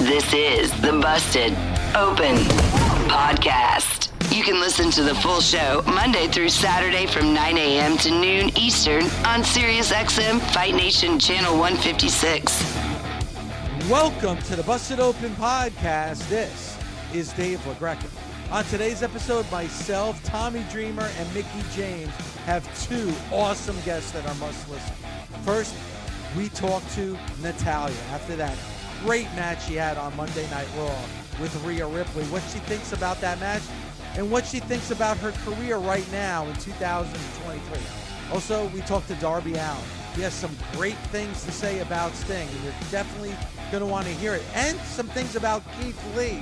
This is the Busted Open Podcast. You can listen to the full show Monday through Saturday from 9 a.m. to noon Eastern on SiriusXM Fight Nation Channel 156. Welcome to the Busted Open Podcast. This is Dave LaGreca. On today's episode, myself, Tommy Dreamer, and Mickie James have two awesome guests that are must listen. First, we talk to Natalya. After that, great match she had on Monday Night Raw with Rhea Ripley, what she thinks about that match, and what she thinks about her career right now in 2023. Also, we talked to Darby Allin. He has some great things to say about Sting, and you're definitely going to want to hear it, and some things about Keith Lee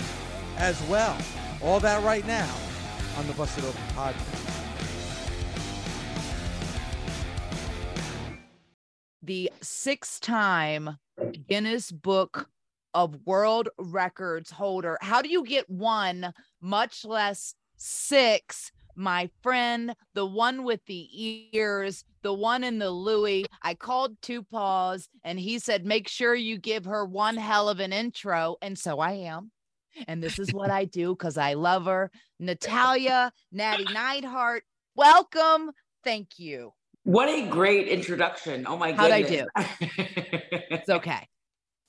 as well. All that right now on the Busted Open Podcast. The six-time Guinness Book of World Records holder. How do you get one, much less six, my friend? The one with the ears, the one in the Louis. I called Two Paws and he said, make sure you give her one hell of an intro. And so I am. And this is what I do because I love her. Natalya, Natty Neidhart, welcome. Thank you. What a great introduction. Oh my goodness. How'd I do? It's okay.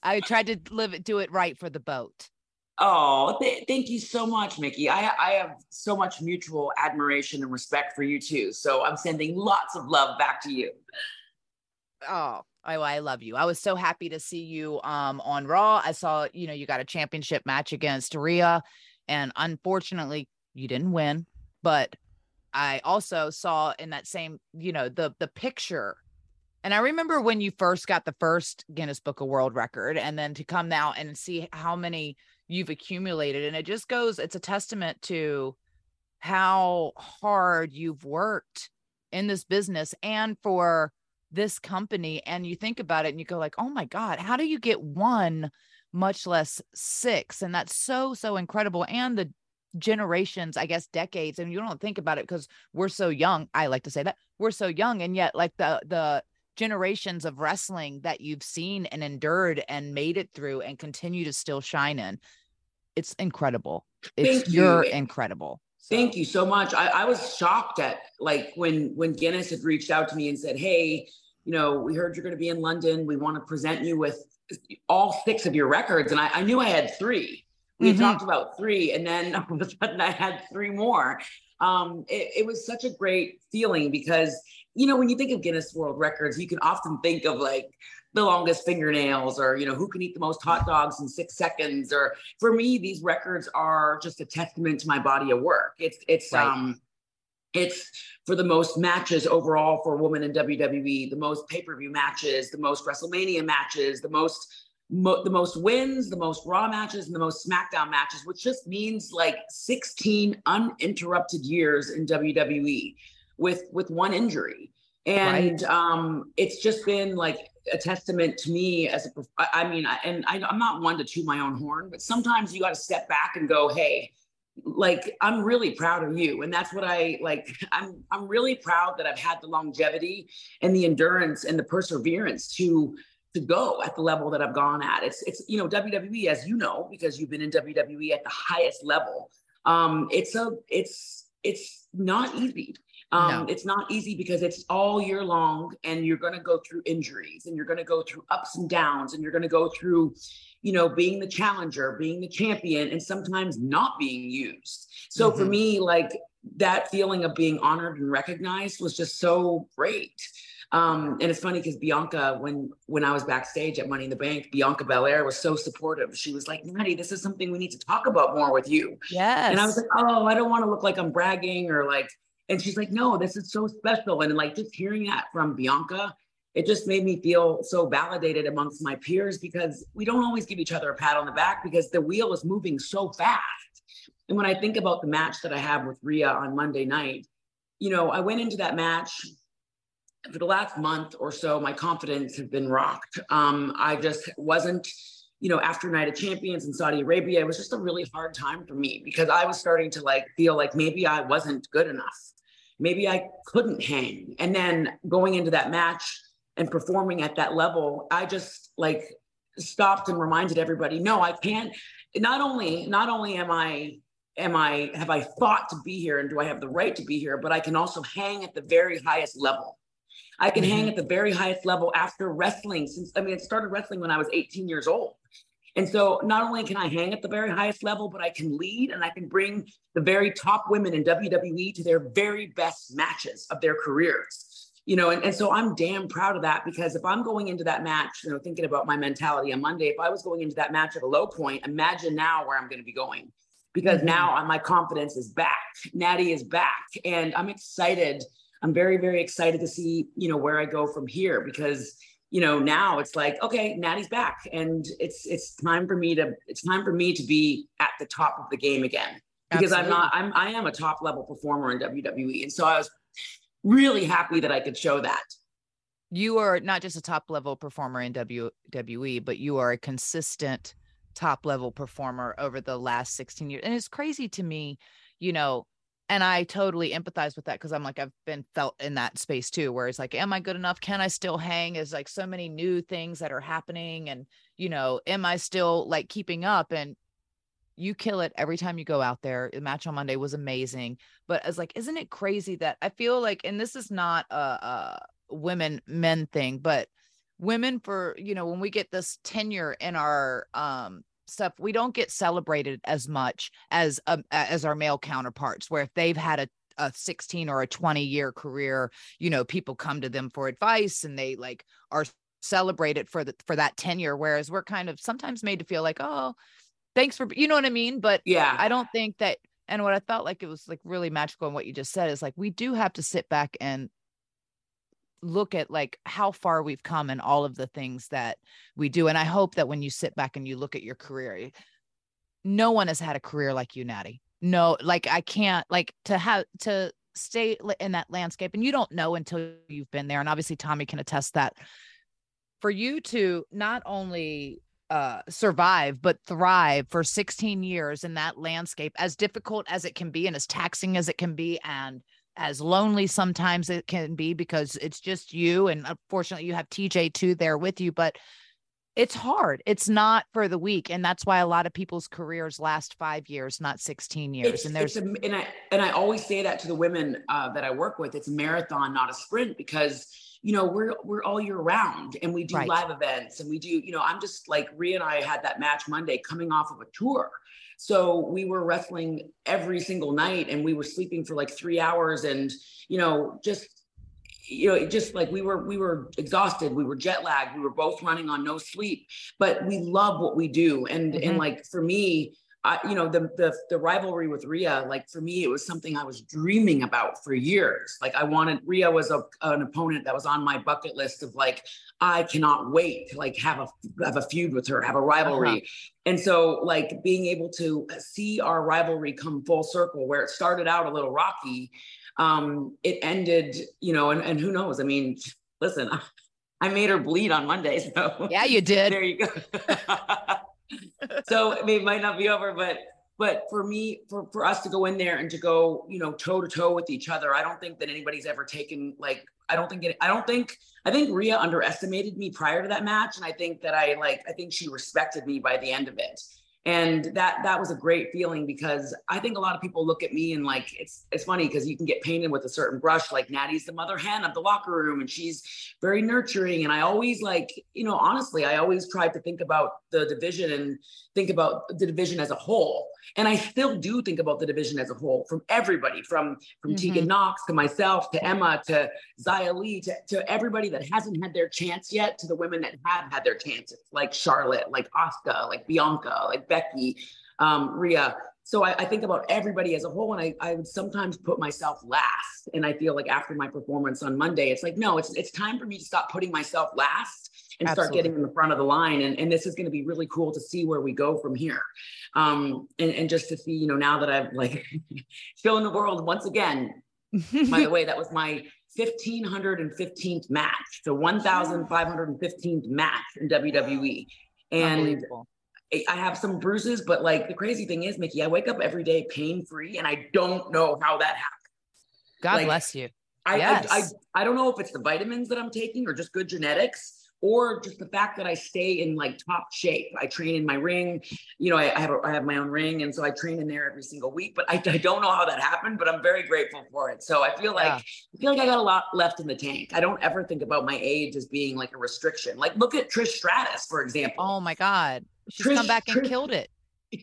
I tried to do it right for the boat. Oh, thank you so much, Mickie. I have so much mutual admiration and respect for you too. So I'm sending lots of love back to you. Oh, I love you. I was so happy to see you on Raw. I saw, you got a championship match against Rhea, and unfortunately you didn't win, but I also saw in that same, the picture. And I remember when you first got the first Guinness Book of World Record, and then to come out and see how many you've accumulated. And it just goes, it's a testament to how hard you've worked in this business and for this company. And you think about it and you go like, oh my God, how do you get one, much less six? And that's so, so incredible. And the generations, I guess decades, and you don't think about it because we're so young. I like to say that we're so young, and yet like the generations of wrestling that you've seen and endured and made it through and continue to still shine in, it's incredible. You're incredible. So. Thank you so much. I was shocked at like when Guinness had reached out to me and said, hey, we heard you're going to be in London. We want to present you with all six of your records. And I knew I had three. We mm-hmm. talked about three, and then all of a sudden I had three more. It was such a great feeling because, when you think of Guinness World Records, you can often think of like the longest fingernails or, who can eat the most hot dogs in 6 seconds. Or for me, these records are just a testament to my body of work. It's right. It's for the most matches overall for a woman in WWE, the most pay-per-view matches, the most WrestleMania matches, the most wins, the most Raw matches, and the most SmackDown matches, which just means like 16 uninterrupted years in WWE with one injury. And right. It's just been like a testament to me as I'm not one to toot my own horn, but sometimes you got to step back and go, hey, like, I'm really proud of you. And that's what I'm really proud that I've had the longevity and the endurance and the perseverance to go at the level that I've gone at. It's WWE, as because you've been in WWE at the highest level. It's not easy. It's not easy because it's all year long and you're going to go through injuries and you're going to go through ups and downs and you're going to go through, you know, being the challenger, being the champion, and sometimes not being used. So for me, like, that feeling of being honored and recognized was just so great. And it's funny because Bianca, when I was backstage at Money in the Bank, Bianca Belair was so supportive. She was like, Natty, this is something we need to talk about more with you. Yes. And I was like, oh, I don't want to look like I'm bragging or like, and she's like, no, this is so special. And like, just hearing that from Bianca, it just made me feel so validated amongst my peers, because we don't always give each other a pat on the back because the wheel is moving so fast. And when I think about the match that I have with Rhea on Monday night, you know, I went into that match. For the last month or so, my confidence has been rocked. I just wasn't, you know, after Night of Champions in Saudi Arabia, it was just a really hard time for me because I was starting to like feel like maybe I wasn't good enough. Maybe I couldn't hang. And then going into that match and performing at that level, I just like stopped and reminded everybody, no, I can't. Not only have I fought to be here and do I have the right to be here, but I can also hang at the very highest level. I can hang at the very highest level after wrestling since, I mean, I started wrestling when I was 18 years old. And so not only can I hang at the very highest level, but I can lead and I can bring the very top women in WWE to their very best matches of their careers, you know? And so I'm damn proud of that, because if I'm going into that match, you know, thinking about my mentality on Monday, if I was going into that match at a low point, imagine now where I'm going to be going, because now my confidence is back. Natty is back. And I'm excited. I'm very, very excited to see, you know, where I go from here, because, you know, now it's like, okay, Natty's back and it's time for me to be at the top of the game again, because I am a top level performer in WWE. And so I was really happy that I could show that. You are not just a top level performer in WWE, but you are a consistent top level performer over the last 16 years. And it's crazy to me, you know, and I totally empathize with that, because I'm like, I've been felt in that space too, where it's like, am I good enough? Can I still hang? There's like so many new things that are happening. And, you know, am I still like keeping up? And you kill it every time you go out there. The match on Monday was amazing. But I was like, isn't it crazy that I feel like, and this is not a women, men thing, but women for, you know, when we get this tenure in our, stuff, we don't get celebrated as much as our male counterparts, where if they've had a 16 or a 20-year career, you know, people come to them for advice and they like are celebrated for that tenure. Whereas we're kind of sometimes made to feel like, oh, thanks for, you know what I mean? But yeah, I don't think that. And what I felt like it was like really magical in what you just said is like, we do have to sit back and look at like how far we've come and all of the things that we do. And I hope that when you sit back and you look at your career, no one has had a career like you, Natty. No, like I can't like to stay in that landscape, and you don't know until you've been there. And obviously Tommy can attest that for you to not only survive, but thrive for 16 years in that landscape, as difficult as it can be and as taxing as it can be. And as lonely sometimes it can be, because it's just you. And unfortunately you have TJ too there with you, but it's hard. It's not for the weak. And that's why a lot of people's careers last 5 years, not 16 years. And I always say that to the women that I work with, it's a marathon, not a sprint, because, you know, we're all year round and we do live events and we do, you know, I'm just like, Rhea and I had that match Monday coming off of a tour. So we were wrestling every single night and we were sleeping for like 3 hours and, just like we were exhausted. We were jet lagged. We were both running on no sleep, but we love what we do. And like, for me, the rivalry with Rhea, like for me, it was something I was dreaming about for years. Like Rhea was an opponent that was on my bucket list of like, I cannot wait to like have a feud with her, have a rivalry. And so like being able to see our rivalry come full circle, where it started out a little rocky, it ended, you know, and who knows? I mean, listen, I made her bleed on Monday. So yeah, you did. There you go. So I mean, it might not be over, but for me, for us to go in there and to go, you know, toe to toe with each other, I don't think that anybody's ever taken, like, I think Rhea underestimated me prior to that match. And I think she respected me by the end of it. And that was a great feeling, because I think a lot of people look at me and like, it's funny because you can get painted with a certain brush, like Natty's the mother hen of the locker room and she's very nurturing. And I always like, you know, honestly, I always tried to think about the division and think about the division as a whole. And I still do think about the division as a whole, from everybody, from Tegan Knox to myself, to Emma, to Xia Li, to everybody that hasn't had their chance yet, to the women that have had their chances, like Charlotte, like Asuka, like Bianca, like Becky, Rhea. So I think about everybody as a whole, and I would sometimes put myself last. And I feel like after my performance on Monday, it's like, no, it's time for me to stop putting myself last and start getting in the front of the line. And this is going to be really cool to see where we go from here. And just to see, you know, now that I've like shown the world once again, by the way, that was my 1,515th match. So 1,515th match in WWE. And I have some bruises, but like the crazy thing is, Mickie, I wake up every day pain-free, and I don't know how that happened. God like, bless you. Yes. I don't know if it's the vitamins that I'm taking or just good genetics, or just the fact that I stay in like top shape. I train in my ring, you know, I have my own ring. And so I train in there every single week, but I don't know how that happened, but I'm very grateful for it. So I feel like I got a lot left in the tank. I don't ever think about my age as being like a restriction. Like look at Trish Stratus, for example. Oh my God. She's come back and killed it.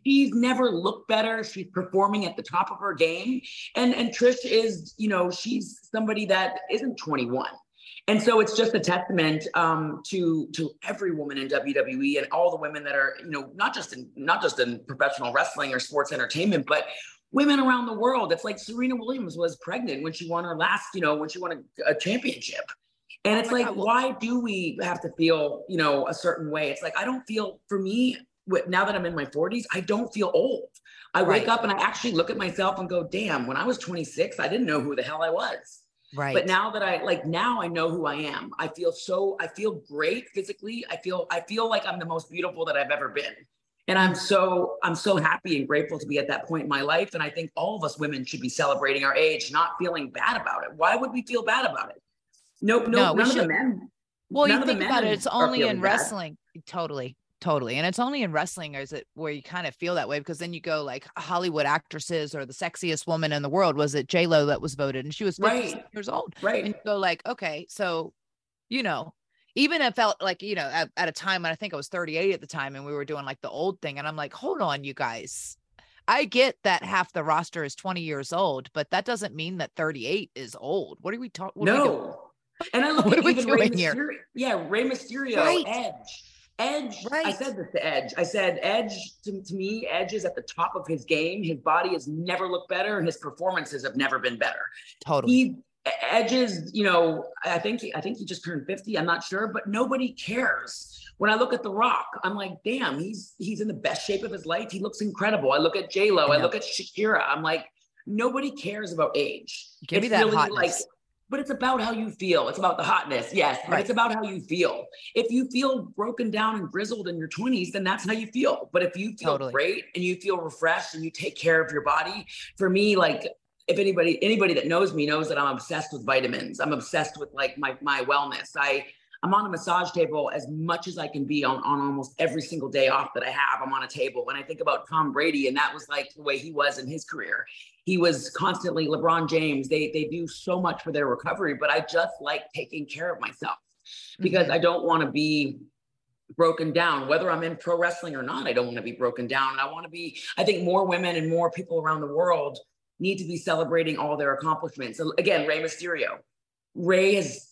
She's never looked better. She's performing at the top of her game. And Trish is, you know, she's somebody that isn't 21. And so it's just a testament to every woman in WWE and all the women that are, you know, not just in professional wrestling or sports entertainment, but women around the world. It's like Serena Williams was pregnant when she won her last, you know, when she won a championship. And it's like, why do we have to feel, you know, a certain way? It's like, I don't feel, for me, now that I'm in my 40s, I don't feel old. I wake up and I actually look at myself and go, damn, when I was 26, I didn't know who the hell I was. Right. But now that I know who I am. I feel great physically. I feel like I'm the most beautiful that I've ever been. And I'm so happy and grateful to be at that point in my life. And I think all of us women should be celebrating our age, not feeling bad about it. Why would we feel bad about it? Nope. No, none of the men. Well, you think about it. It's only in wrestling. Totally. And it's only in wrestling is it where you kind of feel that way, because then you go like Hollywood actresses or the sexiest woman in the world. Was it J-Lo that was voted? And she was 56 years old. Right. And you go like, okay, so, you know, even I felt like, you know, at a time when I think I was 38 at the time and we were doing like the old thing. And I'm like, hold on, you guys. I get that half the roster is 20 years old, but that doesn't mean that 38 is old. What are we talking? No. And I look at even Rey Mysterio. Yeah. Rey Mysterio, Edge. Right. I said this to Edge. I said, Edge, to me, Edge is at the top of his game. His body has never looked better, and his performances have never been better. Totally. Edge is, you know, I think he just turned 50. I'm not sure, but nobody cares. When I look at The Rock, I'm like, damn, he's in the best shape of his life. He looks incredible. I look at J-Lo. I look at Shakira. I'm like, nobody cares about age. Give me that hotness. But it's about how you feel. It's about the hotness. Yes. But it's about how you feel. If you feel broken down and grizzled in your 20s, then that's how you feel. But if you feel great and you feel refreshed and you take care of your body, for me, like if anybody that knows me knows that I'm obsessed with vitamins. I'm obsessed with like my wellness. I'm on a massage table as much as I can be on almost every single day off that I have. I'm on a table. And I think about Tom Brady, and that was like the way he was in his career. He was constantly LeBron James. They do so much for their recovery, but I just like taking care of myself because I don't want to be broken down, whether I'm in pro wrestling or not. I don't want to be broken down. And I think more women and more people around the world need to be celebrating all their accomplishments. So again, Rey Mysterio. Rey's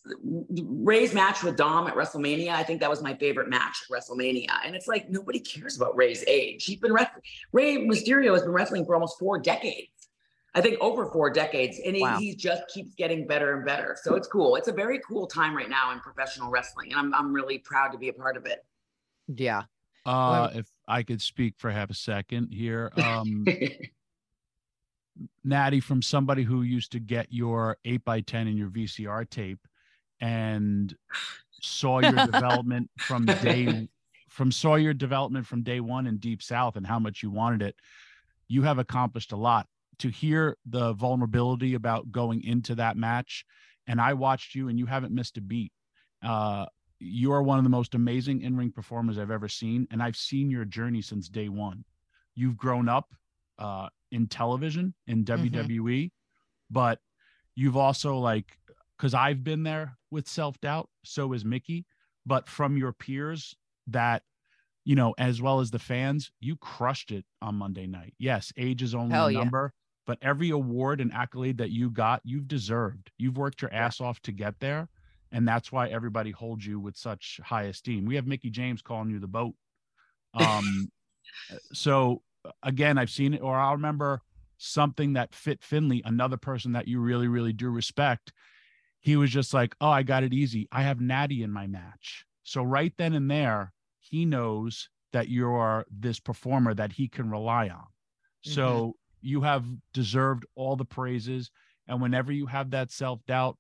match with Dom at WrestleMania, I think that was my favorite match at WrestleMania. And it's like, nobody cares about Rey's age. Rey Mysterio has been wrestling for almost 4 decades. I think over 4 decades. And he just keeps getting better and better. So it's cool. It's a very cool time right now in professional wrestling. And I'm really proud to be a part of it. Yeah. If I could speak for half a second here. Natty, from somebody who used to get your 8x10 and your VCR tape and saw your development from day one in Deep South and how much you wanted it, you have accomplished a lot. To hear the vulnerability about going into that match, and I watched you and you haven't missed a beat. You are one of the most amazing in-ring performers I've ever seen, and I've seen your journey since day one. you've grown up in television, in WWE, but you've also, like, because I've been there with self-doubt, so is Mickie, but from your peers that, you know, as well as the fans, you crushed it on Monday night. Yes, age is only a number, but every award and accolade that you got, you've deserved. You've worked your ass off to get there, and that's why everybody holds you with such high esteem. We have Mickie James calling you the boat. So, again, I've seen it, or I remember something that Fit Finley, another person that you really, really do respect, he was just like, oh, I got it easy. I have Natty in my match. So right then and there, he knows that you're this performer that he can rely on. So you have deserved all the praises. And whenever you have that self-doubt,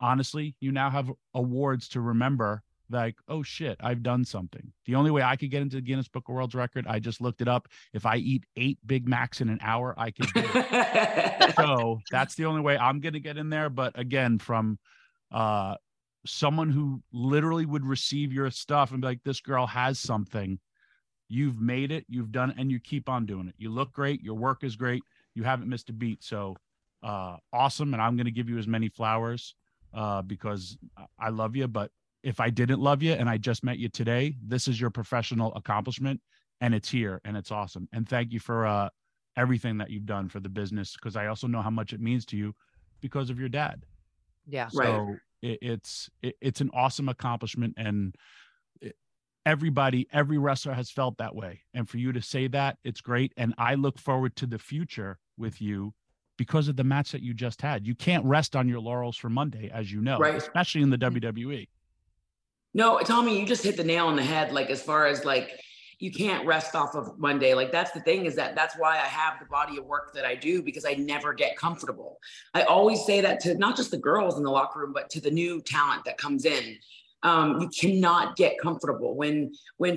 honestly, you now have awards to remember, like, oh shit, I've done something. The only way I could get into the Guinness Book of World Record, I just looked it up. If I eat 8 Big Macs in an hour, I could do it. So that's the only way I'm going to get in there. But again, from someone who literally would receive your stuff and be like, this girl has something. You've made it, you've done it, and you keep on doing it. You look great. Your work is great. You haven't missed a beat. So awesome. And I'm going to give you as many flowers because I love you, but if I didn't love you and I just met you today, this is your professional accomplishment and it's here and it's awesome. And thank you for everything that you've done for the business, because I also know how much it means to you because of your dad. Yeah. So it's an awesome accomplishment, and everybody, every wrestler has felt that way. And for you to say that, it's great. And I look forward to the future with you because of the match that you just had. You can't rest on your laurels for Monday, as you know, especially in the WWE. No, Tommy, you just hit the nail on the head. Like, as far as like, you can't rest off of Monday. Like, that's the thing, is that that's why I have the body of work that I do, because I never get comfortable. I always say that to not just the girls in the locker room, but to the new talent that comes in. You cannot get comfortable. When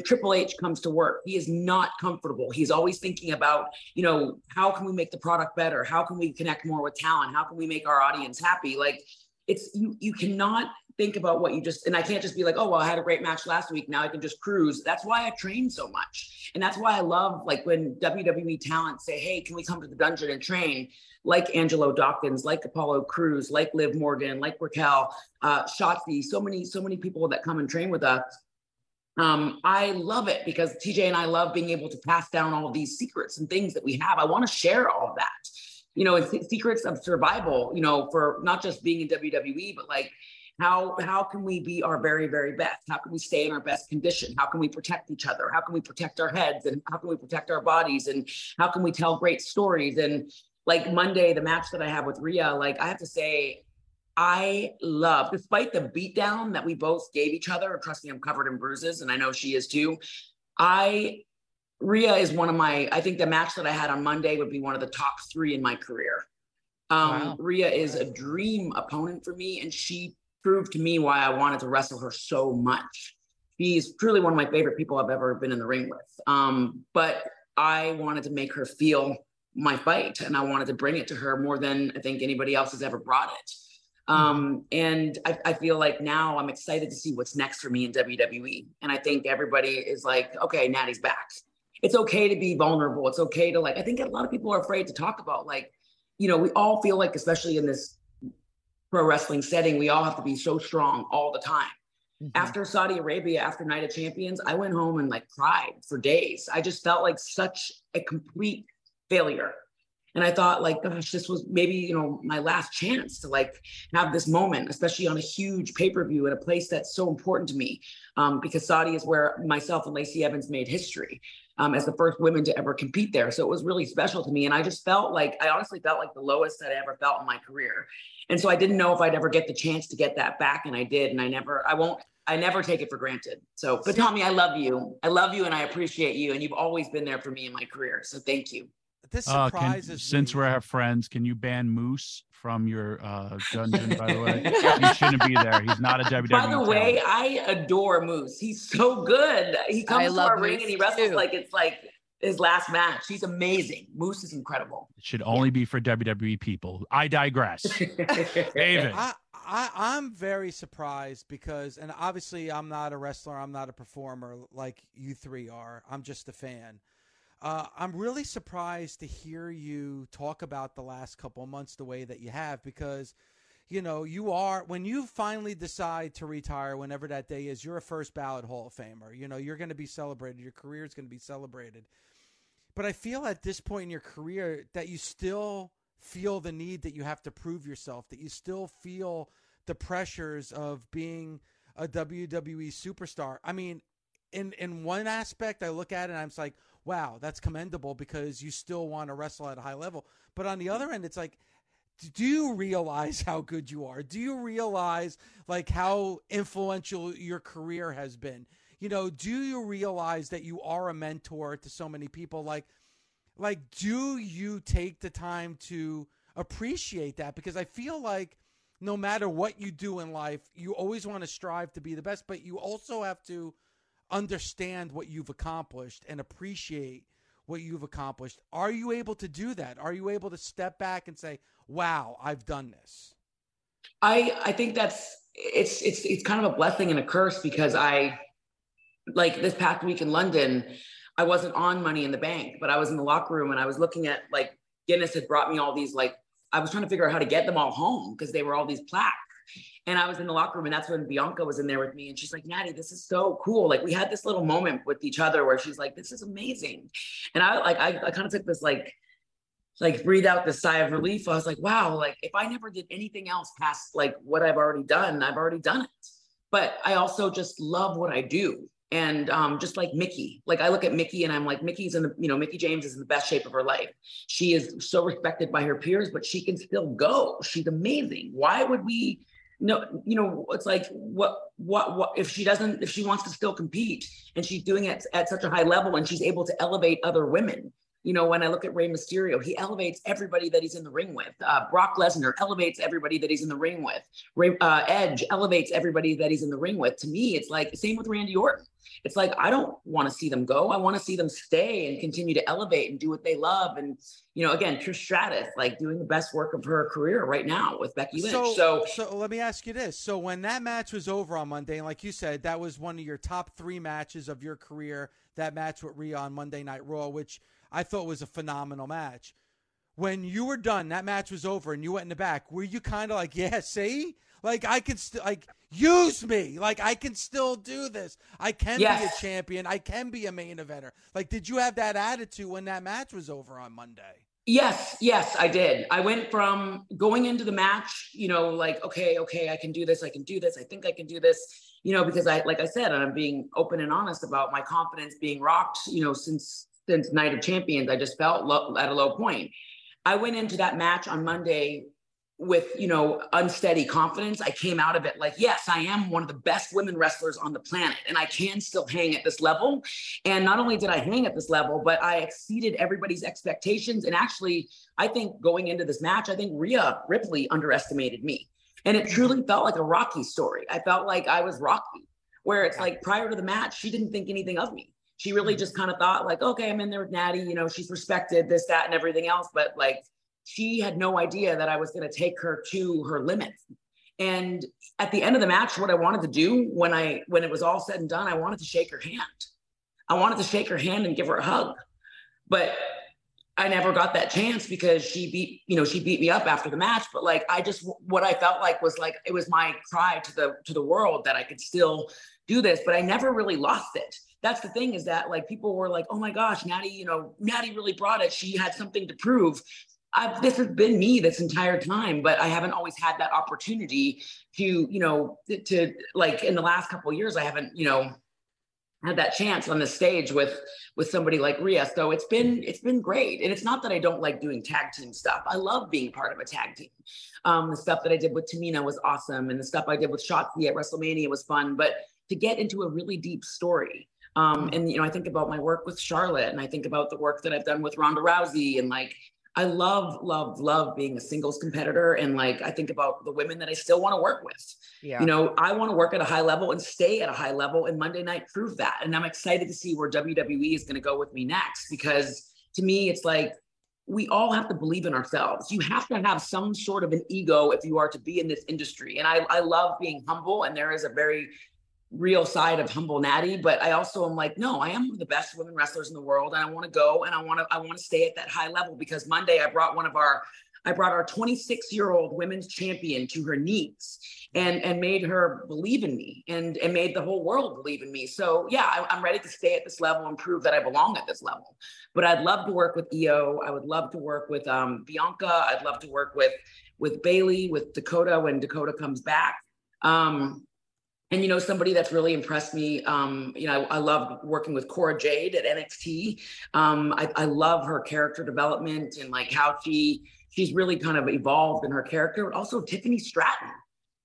Triple H comes to work, he is not comfortable. He's always thinking about, you know, how can we make the product better? How can we connect more with talent? How can we make our audience happy? Like, it's, you cannot think about what you just, and I can't just be like, oh, well, I had a great match last week, now I can just cruise. That's why I train so much. And that's why I love, like, when WWE talent say, hey, can we come to the dungeon and train? Like Angelo Dawkins, like Apollo Crews, like Liv Morgan, like Raquel, Shotzi, so many people that come and train with us. I love it because TJ and I love being able to pass down all these secrets and things that we have. I want to share all of that. You know, it's secrets of survival, you know, for not just being in WWE, but like, how can we be our very, very best? How can we stay in our best condition? How can we protect each other? How can we protect our heads? And how can we protect our bodies? And how can we tell great stories? And like Monday, the match that I have with Rhea, like, I have to say, I love, despite the beatdown that we both gave each other, trust me, I'm covered in bruises, and I know she is too. Rhea is one of my, I think the match that I had on Monday would be one of the top 3 in my career. Rhea is a dream opponent for me, and she proved to me why I wanted to wrestle her so much. She's truly one of my favorite people I've ever been in the ring with. But I wanted to make her feel my fight, and I wanted to bring it to her more than I think anybody else has ever brought it. And I feel like now I'm excited to see what's next for me in WWE. And I think everybody is like, okay, Natty's back. It's okay to be vulnerable. It's okay to, like, I think a lot of people are afraid to talk about, like, you know, we all feel like, especially in this pro wrestling setting, we all have to be so strong all the time. After Saudi Arabia, after Night of Champions, I went home and like cried for days. I just felt like such a complete failure. And I thought, like, gosh, this was maybe, you know, my last chance to like have this moment, especially on a huge pay-per-view in a place that's so important to me, because Saudi is where myself and Lacey Evans made history as the first women to ever compete there. So it was really special to me. And I just felt like, I honestly felt like the lowest that I ever felt in my career. And so I didn't know if I'd ever get the chance to get that back. And I did. And I never take it for granted. So, but Tommy, I love you. I love you. And I appreciate you. And you've always been there for me in my career. So thank you. This surprises me. Since we're our friends, can you ban Moose from your dungeon, by the way? He shouldn't be there. He's not a WWE By the talent. Way, I adore Moose. He's so good. He comes to our ring and he wrestles like it's like his last match. He's amazing. Moose is incredible. It should only be for WWE people. I digress. David. I'm very surprised because, and obviously I'm not a wrestler, I'm not a performer like you three are. I'm just a fan. I'm really surprised to hear you talk about the last couple of months the way that you have, because, you know, you are, when you finally decide to retire, whenever that day is, you're a first ballot Hall of Famer. You know, you're going to be celebrated. Your career is going to be celebrated. But I feel at this point in your career that you still feel the need that you have to prove yourself, that you still feel the pressures of being a WWE superstar. I mean, in one aspect, I look at it and I'm just like, wow, that's commendable because you still want to wrestle at a high level. But on the other end, it's like, do you realize how good you are? Do you realize like how influential your career has been? You know, do you realize that you are a mentor to so many people? Like, do you take the time to appreciate that? Because I feel like no matter what you do in life, you always want to strive to be the best, but you also have to understand what you've accomplished and appreciate what you've accomplished. Are you able to do that? Are you able to step back and say, wow, I've done this? I think that's, it's kind of a blessing and a curse, because I, like this past week in London, I wasn't on Money in the Bank, but I was in the locker room and I was looking at, like, Guinness had brought me all these, like, I was trying to figure out how to get them all home because they were all these plaques. And I was in the locker room, and that's when Bianca was in there with me. And she's like, Natty, this is so cool. Like, we had this little moment with each other where she's like, this is amazing. And I kind of took this, like breathe out this sigh of relief. I was like, wow, like if I never did anything else past like what I've already done it. But I also just love what I do. And just like Mickie, like I look at Mickie and I'm like, Mickie James is in the best shape of her life. She is so respected by her peers, but she can still go. She's amazing. Why would we? No, you know, it's like, what, if she wants to still compete and she's doing it at such a high level and she's able to elevate other women. You know, when I look at Rey Mysterio, he elevates everybody that he's in the ring with. Brock Lesnar elevates everybody that he's in the ring with. Edge elevates everybody that he's in the ring with. To me, it's like, same with Randy Orton. It's like, I don't want to see them go. I want to see them stay and continue to elevate and do what they love. And, you know, again, Trish Stratus, like doing the best work of her career right now with Becky Lynch. So let me ask you this. So when that match was over on Monday, and like you said, that was one of your top three matches of your career, that match with Rhea on Monday Night Raw, which I thought was a phenomenal match. When you were done, that match was over and you went in the back, were you kind of like, yeah, see, like I can still, like, use me. Like I can still do this. I can be a champion. I can be a main eventer. Like, did you have that attitude when that match was over on Monday? Yes, I did. I went from going into the match, you know, like, okay, I can do this. I think I can do this, you know, because I, like I said, and I'm being open and honest about my confidence being rocked, you know, since Night of Champions. I just felt at a low point. I went into that match on Monday with, you know, unsteady confidence. I came out of it like, yes, I am one of the best women wrestlers on the planet and I can still hang at this level. And not only did I hang at this level, but I exceeded everybody's expectations. And actually, I think going into this match, I think Rhea Ripley underestimated me. And it truly felt like a Rocky story. I felt like I was Rocky, where it's like prior to the match, she didn't think anything of me. She really just kind of thought like, okay, I'm in there with Natty, you know, she's respected this, that, and everything else. But like, she had no idea that I was going to take her to her limits. And at the end of the match, what I wanted to do when it was all said and done, I wanted to shake her hand. I wanted to shake her hand and give her a hug, but I never got that chance because she beat me up after the match. But like, what I felt like was like, it was my cry to the world that I could still do this, but I never really lost it. That's the thing, is that like people were like, oh my gosh, Natty, you know, Natty really brought it. She had something to prove. This has been me this entire time, but I haven't always had that opportunity to, you know, to like in the last couple of years, I haven't, you know, had that chance on the stage with somebody like Rhea. So it's been great. And it's not that I don't like doing tag team stuff. I love being part of a tag team. The stuff that I did with Tamina was awesome. And the stuff I did with Shotzi at WrestleMania was fun, but to get into a really deep story. And, you know, I think about my work with Charlotte and I think about the work that I've done with Ronda Rousey, and like, I love being a singles competitor. And like, I think about the women that I still want to work with. Yeah. You know, I want to work at a high level and stay at a high level, and Monday night proved that. And I'm excited to see where WWE is going to go with me next, because to me, it's like, we all have to believe in ourselves. You have to have some sort of an ego if you are to be in this industry. And I love being humble. And there is a very real side of humble natty, but I also am like, no, I am one of the best women wrestlers in the world. And I want to go and I want to stay at that high level, because Monday I brought our 26-year-old women's champion to her knees and made her believe in me and made the whole world believe in me. So yeah, I'm ready to stay at this level and prove that I belong at this level. But I'd love to work with EO. I would love to work with Bianca. I'd love to work with Bailey, with Dakota when Dakota comes back. And, you know, somebody that's really impressed me, you know, I love working with Cora Jade at NXT. I love her character development and like how she's really kind of evolved in her character, but also Tiffany Stratton.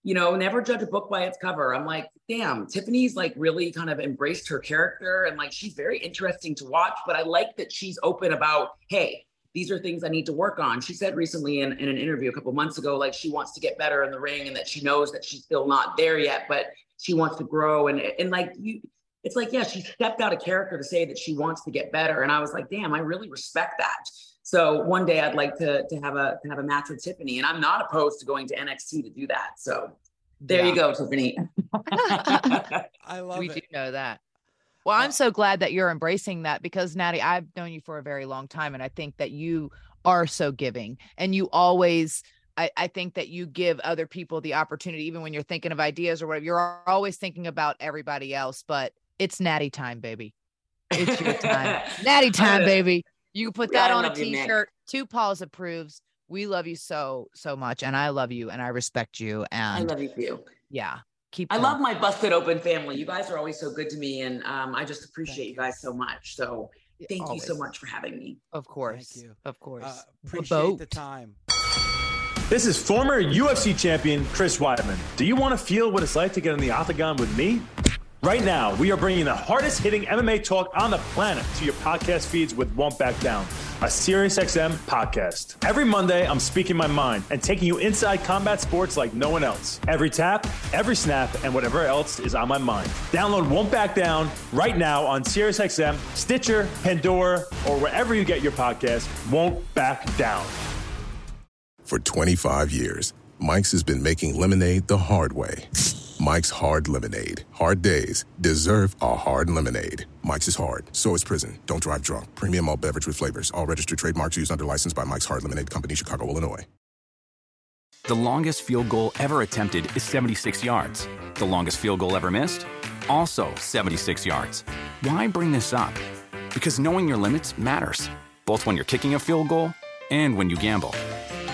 You know, never judge a book by its cover. I'm like, damn, Tiffany's like really kind of embraced her character, and like, she's very interesting to watch, but I like that she's open about, hey, these are things I need to work on. She said recently in an interview a couple months ago, like she wants to get better in the ring and that she knows that she's still not there yet, but she wants to grow. And like, you, it's like, yeah, she stepped out of character to say that she wants to get better. And I was like, damn, I really respect that. So one day I'd like to have a match with Tiffany, and I'm not opposed to going to NXT to do that. So there you go, Tiffany. I love it. We do know that. Well, I'm so glad that you're embracing that, because Natty, I've known you for a very long time, and I think that you are so giving, and you always, I think that you give other people the opportunity, even when you're thinking of ideas or whatever, you're always thinking about everybody else, but it's Natty time, baby. It's your time. Natty time, baby. You can put that on a t-shirt. Two Paws approves. We love you so, so much. And I love you and I respect you. And I love you too. Yeah. I love my Busted Open family. You guys are always so good to me, and I just appreciate you guys so much. So thank you so much for having me. Of course. Thank you. Of course. Appreciate the time. This is former UFC champion Chris Weidman. Do you want to feel what it's like to get in the octagon with me? Right now, we are bringing the hardest hitting MMA talk on the planet to your podcast feeds with Won't Back Down, a SiriusXM podcast. Every Monday, I'm speaking my mind and taking you inside combat sports like no one else. Every tap, every snap, and whatever else is on my mind. Download Won't Back Down right now on SiriusXM, Stitcher, Pandora, or wherever you get your podcast. Won't Back Down. For 25 years, Mike's has been making lemonade the hard way. Mike's Hard Lemonade. Hard days deserve a hard lemonade. Mike's is hard, so is prison. Don't drive drunk. Premium all beverage with flavors. All registered trademarks used under license by Mike's Hard Lemonade Company, Chicago, Illinois. The longest field goal ever attempted is 76 yards. The longest field goal ever missed? Also 76 yards. Why bring this up? Because knowing your limits matters, both when you're kicking a field goal and when you gamble.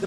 The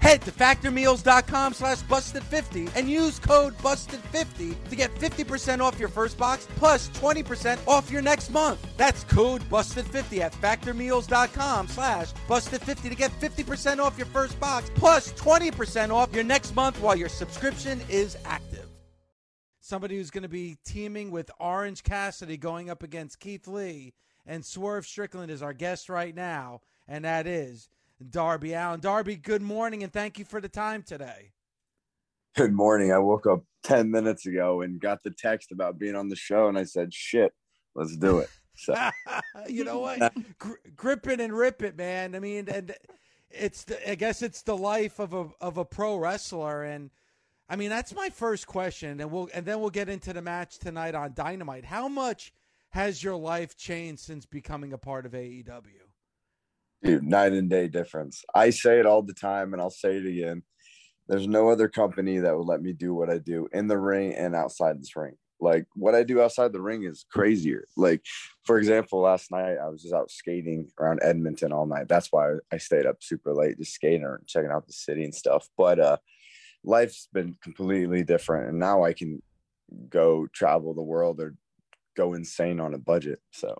Head to FactorMeals.com/Busted50 and use code Busted50 to get 50% off your first box plus 20% off your next month. That's code Busted50 at FactorMeals.com/Busted50 to get 50% off your first box plus 20% off your next month while your subscription is active. Somebody who's going to be teaming with Orange Cassidy going up against Keith Lee and Swerve Strickland is our guest right now, and that is Darby Allin. Darby, good morning, and thank you for the time today. Good morning. I woke up 10 minutes ago and got the text about being on the show, and I said, shit, let's do it. So. You know what? Grip it and rip it, man. I mean, and it's the, I guess it's the life of a pro wrestler, and I mean, that's my first question, and then we'll get into the match tonight on Dynamite. How much has your life changed since becoming a part of AEW? Dude, night and day difference. I say it all the time, and I'll say it again. There's no other company that would let me do what I do in the ring and outside this ring. Like, what I do outside the ring is crazier. Like, for example, last night I was just out skating around Edmonton all night. That's why I stayed up super late, just skating and checking out the city and stuff. But, life's been completely different, and now I can go travel the world or go insane on a budget. So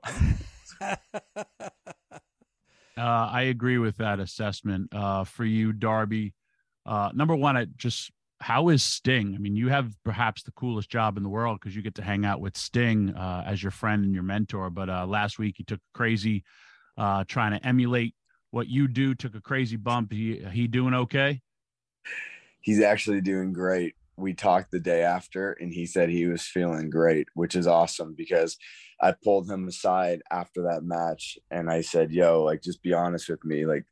I agree with that assessment for you, Darby. Number one, how is Sting? I mean, you have perhaps the coolest job in the world because you get to hang out with Sting as your friend and your mentor. But last week he took crazy trying to emulate what you do, took a crazy bump. He doing okay? He's actually doing great. We talked the day after, and he said he was feeling great, which is awesome because I pulled him aside after that match, and I said, yo, like, just be honest with me. Like,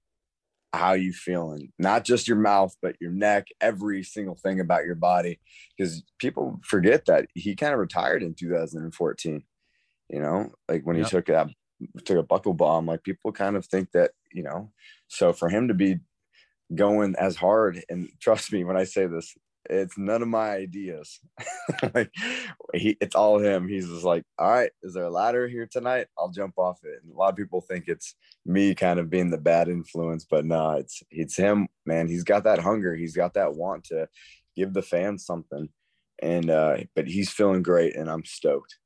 how you feeling? Not just your mouth, but your neck, every single thing about your body, because people forget that he kind of retired in 2014, you know, like when he took a buckle bomb, like people kind of think that, you know, so for him to be going as hard, and trust me when I say this, it's none of my ideas. Like it's all him. He's just like, all right, is there a ladder here tonight? I'll jump off it. And a lot of people think it's me kind of being the bad influence, but no, it's him, man. He's got that hunger. He's got that want to give the fans something, and but he's feeling great, and I'm stoked.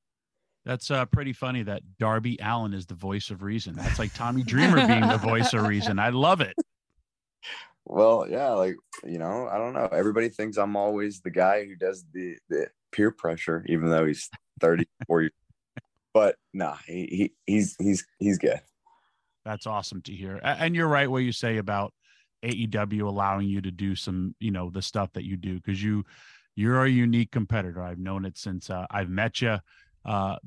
That's pretty funny that Darby Allin is the voice of reason. That's like Tommy Dreamer being the voice of reason. I love it. Well, yeah, like, you know, I don't know. Everybody thinks I'm always the guy who does the peer pressure, even though he's 34 years. But nah, he's good. That's awesome to hear. And you're right what you say about AEW allowing you to do some, you know, the stuff that you do, because you're a unique competitor. I've known it since I've met you. Kind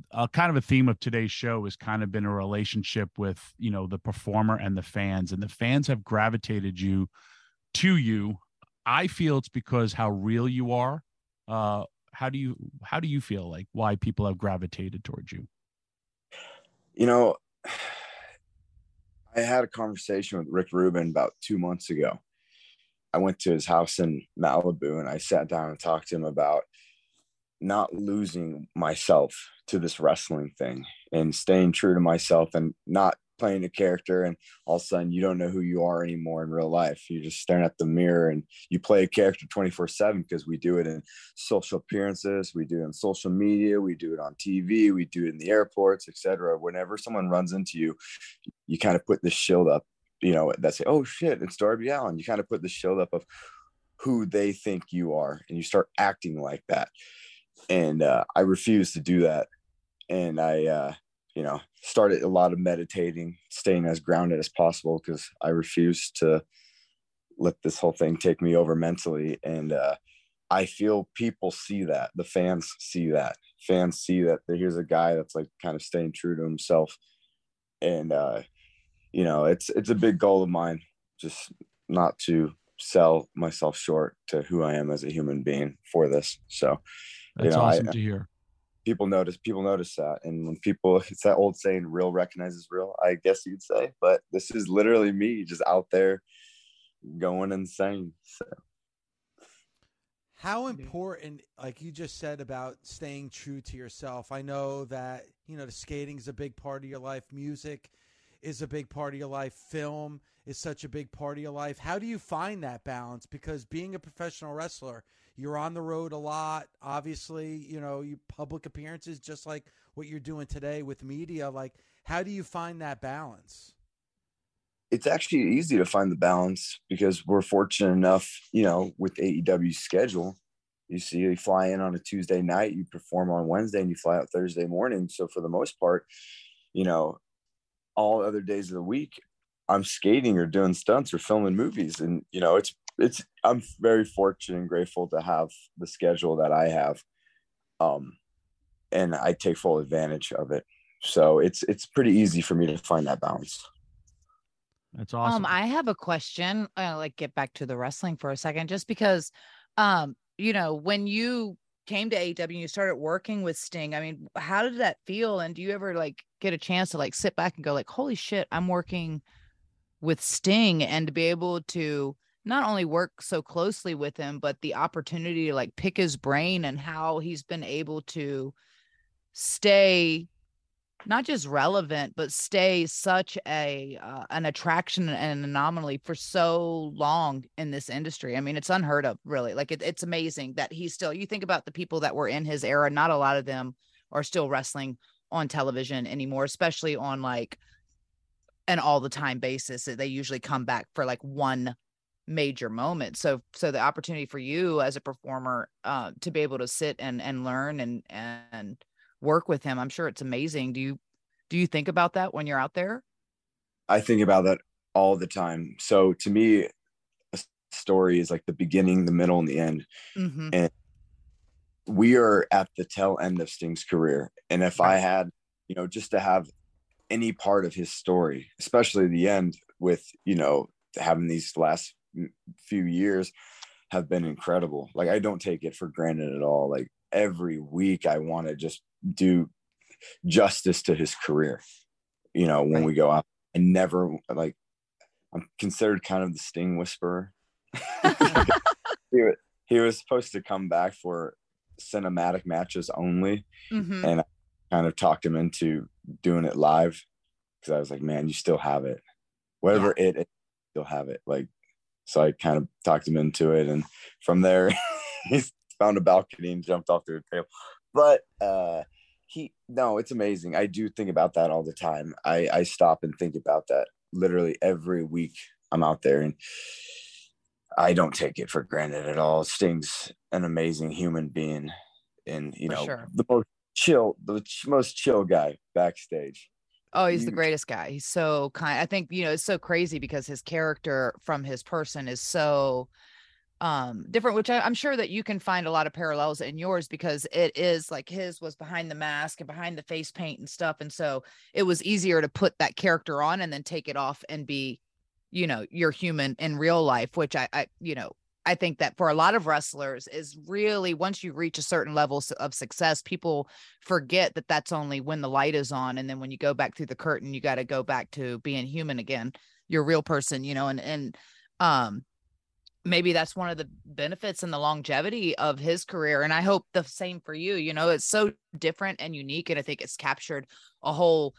of a theme of today's show has kind of been a relationship with, you know, the performer and the fans, and the fans have gravitated you to you. I feel it's because how real you are. How do you feel like why people have gravitated towards you? You know, I had a conversation with Rick Rubin about 2 months ago. I went to his house in Malibu, and I sat down and talked to him about not losing myself to this wrestling thing and staying true to myself and not playing a character. And all of a sudden you don't know who you are anymore in real life. You're just staring at the mirror, and you play a character 24/7, because we do it in social appearances. We do it on social media. We do it on TV. We do it in the airports, etc. Whenever someone runs into you, you kind of put this shield up, you know, that say, oh shit, it's Darby Allin. You kind of put the shield up of who they think you are, and you start acting like that. And I refused to do that. And I, you know, started a lot of meditating, staying as grounded as possible, because I refused to let this whole thing take me over mentally. And I feel people see that. The fans see that. Fans see that here's a guy that's like kind of staying true to himself. And, you know, it's a big goal of mine, just not to sell myself short to who I am as a human being for this. So that's, you know, awesome to hear. People notice that. And when people, it's that old saying, real recognizes real, I guess you'd say, but this is literally me just out there going insane. So how important, like you just said, about staying true to yourself. I know that, you know, the skating's a big part of your life. Music is a big part of your life. Film is such a big part of your life. How do you find that balance? Because being a professional wrestler, you're on the road a lot. Obviously, you know, your public appearances, just like what you're doing today with media. Like, how do you find that balance? It's actually easy to find the balance because we're fortunate enough, you know, with AEW's schedule, you see, you fly in on a Tuesday night, you perform on Wednesday, and you fly out Thursday morning. So for the most part, you know, all other days of the week, I'm skating or doing stunts or filming movies. And, you know, I'm very fortunate and grateful to have the schedule that I have. And I take full advantage of it. So it's pretty easy for me to find that balance. That's awesome. I have a question. I'll get back to the wrestling for a second, just because, you know, when you came to AEW and you started working with Sting, I mean, how did that feel? And do you ever get a chance to sit back and go holy shit, I'm working with Sting, and to be able to not only work so closely with him, but the opportunity to pick his brain and how he's been able to stay not just relevant, but stay such an attraction and an anomaly for so long in this industry. I mean, it's unheard of, really. It's amazing that he's still, you think about the people that were in his era, not a lot of them are still wrestling on television anymore, especially on an all the time basis. They usually come back for one major moment. So the opportunity for you as a performer to be able to sit and learn and work with him, I'm sure it's amazing. Do you think about that when you're out there? I think about that all the time. So to me, a story is the beginning, the middle, and the end. Mm-hmm. And we are at the tail end of Sting's career. And if I had, you know, just to have any part of his story, especially the end with, you know, having these last few years have been incredible. I don't take it for granted at all. Every week I want to just do justice to his career. You know, when we go out, I never I'm considered kind of the Sting whisperer. He was supposed to come back for cinematic matches only. Mm-hmm. And I kind of talked him into doing it live because I was man, you still have it. Whatever it is, you'll have it. So I kind of talked him into it. And from there, he's found a balcony and jumped off through a table. But it's amazing. I do think about that all the time. I stop and think about that literally every week I'm out there, and I don't take it for granted at all. Sting's an amazing human being, and you know, the most chill guy backstage. Oh, he's the greatest guy. He's so kind. I think, you know, it's so crazy because his character from his person is so different, which I'm sure that you can find a lot of parallels in yours, because it is his was behind the mask and behind the face paint and stuff. And so it was easier to put that character on and then take it off and be, you know, you're human in real life, which I think that for a lot of wrestlers is really, once you reach a certain level of success, people forget that that's only when the light is on. And then when you go back through the curtain, you got to go back to being human again. You're a real person, you know, and maybe that's one of the benefits and the longevity of his career. And I hope the same for you. You know, it's so different and unique. And I think it's captured a whole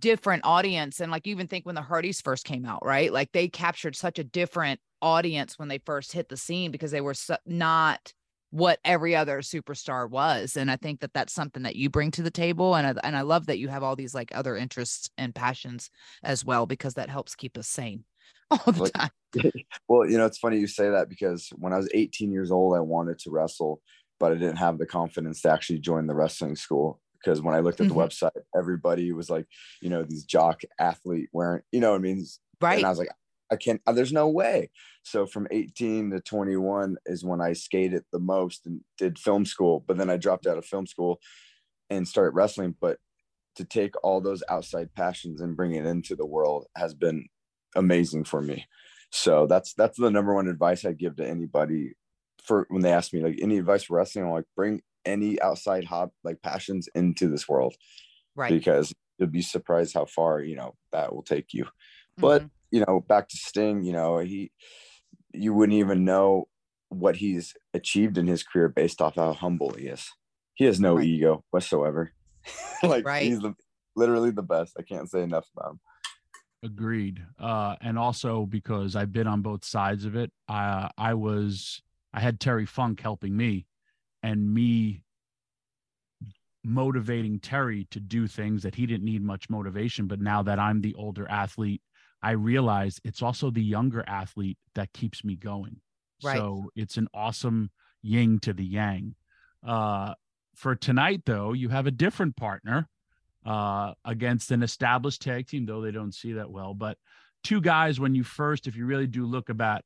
different audience. And you even think when the Hardys first came out, right? They captured such a different audience when they first hit the scene because they were not what every other superstar was. And I think that that's something that you bring to the table. And I love that you have all these other interests and passions as well, because that helps keep us sane all the time. Well, you know, it's funny you say that, because when I was 18 years old, I wanted to wrestle, but I didn't have the confidence to actually join the wrestling school, because when I looked at the website, everybody was you know, these jock athlete wearing, you know what I mean? Right. And I was I can't, there's no way. So from 18 to 21 is when I skated the most and did film school, but then I dropped out of film school and started wrestling. But to take all those outside passions and bring it into the world has been amazing for me. So that's the number one advice I give to anybody for when they ask me any advice for wrestling. I'm bring any outside hobby, passions into this world, right? Because you'll be surprised how far, you know, that will take you. Mm-hmm. But you know, back to Sting, you know, you wouldn't even know what he's achieved in his career based off how humble he is. He has no ego whatsoever. He's literally the best. I can't say enough about him. Agreed. And also because I've been on both sides of it. I had Terry Funk helping me, and me motivating Terry to do things that he didn't need much motivation. But now that I'm the older athlete, I realize it's also the younger athlete that keeps me going. Right. So it's an awesome yin to the yang. For tonight, though, you have a different partner against an established tag team, though they don't see that well. But two guys, when you first, if you really do look about,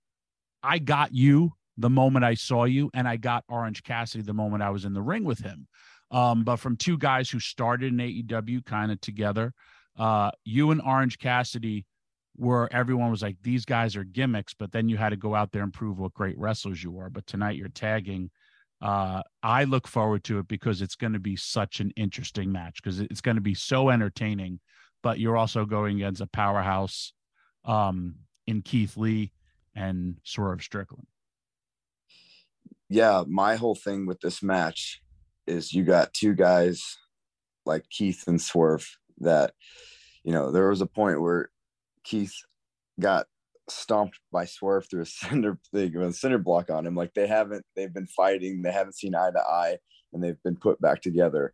I got you the moment I saw you, and I got Orange Cassidy the moment I was in the ring with him. But from two guys who started in AEW kind of together, you and Orange Cassidy were, everyone was like, these guys are gimmicks, but then you had to go out there and prove what great wrestlers you are. But tonight you're tagging. I look forward to it because it's going to be such an interesting match, because it's going to be so entertaining, but you're also going against a powerhouse in Keith Lee and Swerve Strickland. Yeah. My whole thing with this match is you got two guys like Keith and Swerve that, you know, there was a point where Keith got stomped by Swerve through a cinder block on him. Like they've been fighting, they haven't seen eye to eye, and they've been put back together.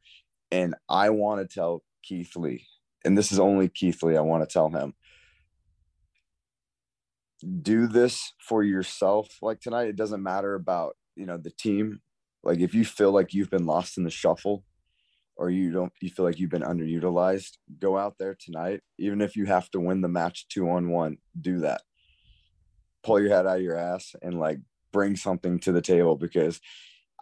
And I want to tell Keith Lee, and this is only Keith Lee, I want to tell him, do this for yourself. Like tonight, it doesn't matter about, you know, the team. Like if you feel like you've been lost in the shuffle, or you feel like you've been underutilized, go out there tonight. Even if you have to win the match 2-on-1, do that. Pull your head out of your ass and like bring something to the table, because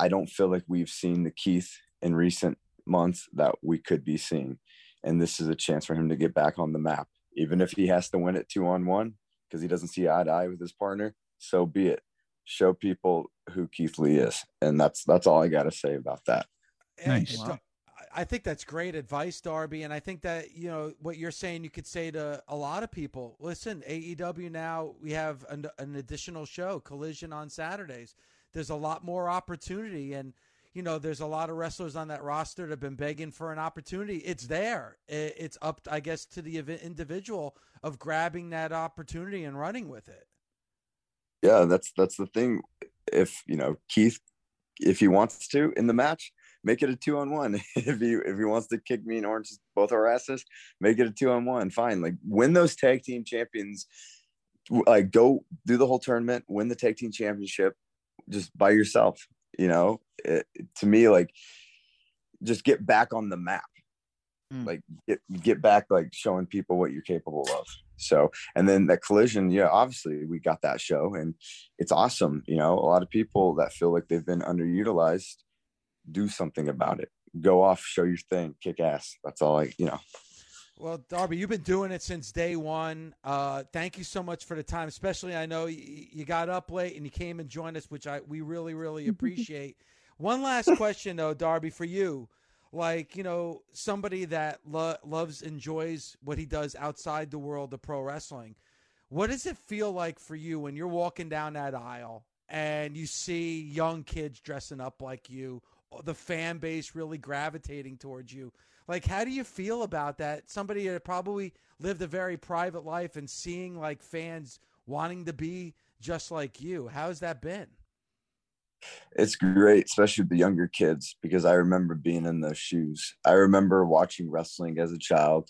I don't feel like we've seen the Keith in recent months that we could be seeing. And this is a chance for him to get back on the map. Even if he has to win it 2-on-1 because he doesn't see eye to eye with his partner, so be it. Show people who Keith Lee is. And that's all I got to say about that. Nice. Wow. I think that's great advice, Darby. And I think that, you know, what you're saying, you could say to a lot of people, listen, AEW now, we have an additional show, Collision on Saturdays. There's a lot more opportunity. And, you know, there's a lot of wrestlers on that roster that have been begging for an opportunity. It's there. It's up, I guess, to the individual of grabbing that opportunity and running with it. Yeah, that's the thing. If, you know, Keith, if he wants to in the match, make it a 2-on-1. If he wants to kick me and Orange both our asses, make it a 2-on-1. Fine. Like win those tag team champions, like go do the whole tournament, win the tag team championship just by yourself. You know, to me, like just get back on the map, like get back, like showing people what you're capable of. So, and then that Collision, yeah, obviously we got that show and it's awesome. You know, a lot of people that feel like they've been underutilized, do something about it. Go off, show your thing, kick ass. That's all I, you know. Well, Darby, you've been doing it since day one. Thank you so much for the time, especially I know you got up late and you came and joined us, which we really, really appreciate. One last question, though, Darby, for you. Like, you know, somebody that loves, enjoys what he does outside the world of pro wrestling, what does it feel like for you when you're walking down that aisle and you see young kids dressing up like you, the fan base really gravitating towards you? Like, how do you feel about that? Somebody that probably lived a very private life and seeing like fans wanting to be just like you. How's that been? It's great, especially with the younger kids, because I remember being in those shoes. I remember watching wrestling as a child.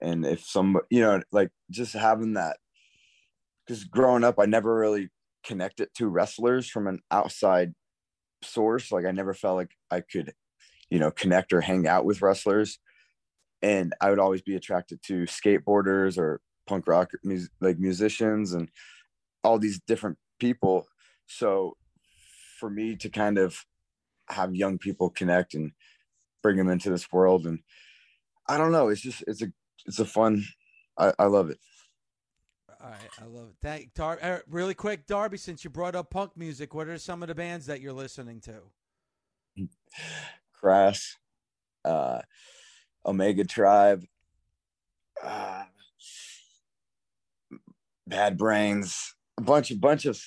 And if somebody, you know, like just having that, because growing up, I never really connected to wrestlers from an outside source. Like I never felt like I could, you know, connect or hang out with wrestlers, and I would always be attracted to skateboarders or punk rock musicians and all these different people. So for me to kind of have young people connect and bring them into this world, and I don't know, it's a fun, I love it. All right, I love it. Thank Darby. Really quick, Darby, since you brought up punk music, what are some of the bands that you're listening to? Crass, Omega Tribe, Bad Brains, a bunch of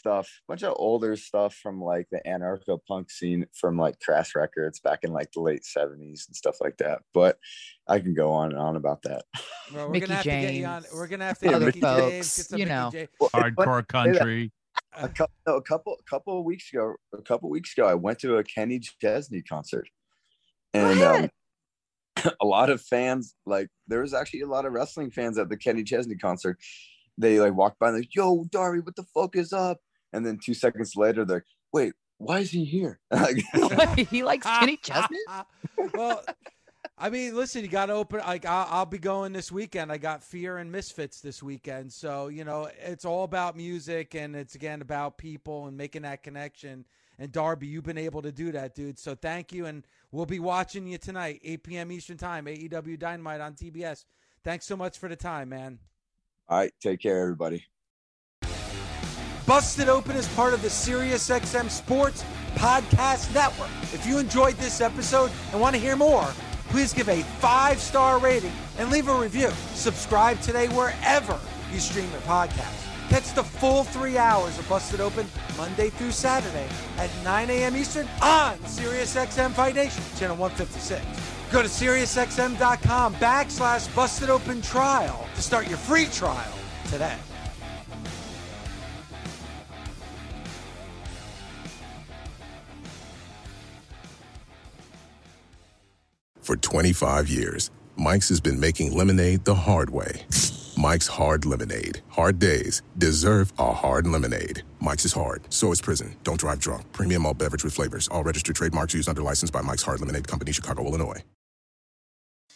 older stuff from like the anarcho punk scene from like Crass records back in like the late '70s and stuff like that. But I can go on and on about that. Well, we're gonna have James. To get you on. We're gonna have to get Mickey James. You know, hardcore country. A couple of weeks ago, I went to a Kenny Chesney concert, and a lot of fans. Like, there was actually a lot of wrestling fans at the Kenny Chesney concert. They like walked by and like, yo, Darby, what the fuck is up? And then 2 seconds later, they're like, wait, why is he here? Wait, he likes Kenny Chesney? Well, I mean, listen, you got to open. Like, I'll be going this weekend. I got Fear and Misfits this weekend, so you know it's all about music, and it's again about people and making that connection. And Darby, you've been able to do that, dude. So thank you, and we'll be watching you tonight, 8 p.m. Eastern Time, AEW Dynamite on TBS. Thanks so much for the time, man. All right, take care, everybody. Busted Open is part of the SiriusXM Sports Podcast Network. If you enjoyed this episode and want to hear more, please give a 5-star rating and leave a review. Subscribe today wherever you stream your podcast. Catch the full 3 hours of Busted Open Monday through Saturday at 9 a.m. Eastern on SiriusXM Fight Nation, channel 156. Go to SiriusXM.com/BustedOpenTrial to start your free trial today. For 25 years, Mike's has been making lemonade the hard way. Mike's Hard Lemonade. Hard days deserve a hard lemonade. Mike's is hard, so is prison. Don't drive drunk. Premium all beverage with flavors. All registered trademarks used under license by Mike's Hard Lemonade Company, Chicago, Illinois.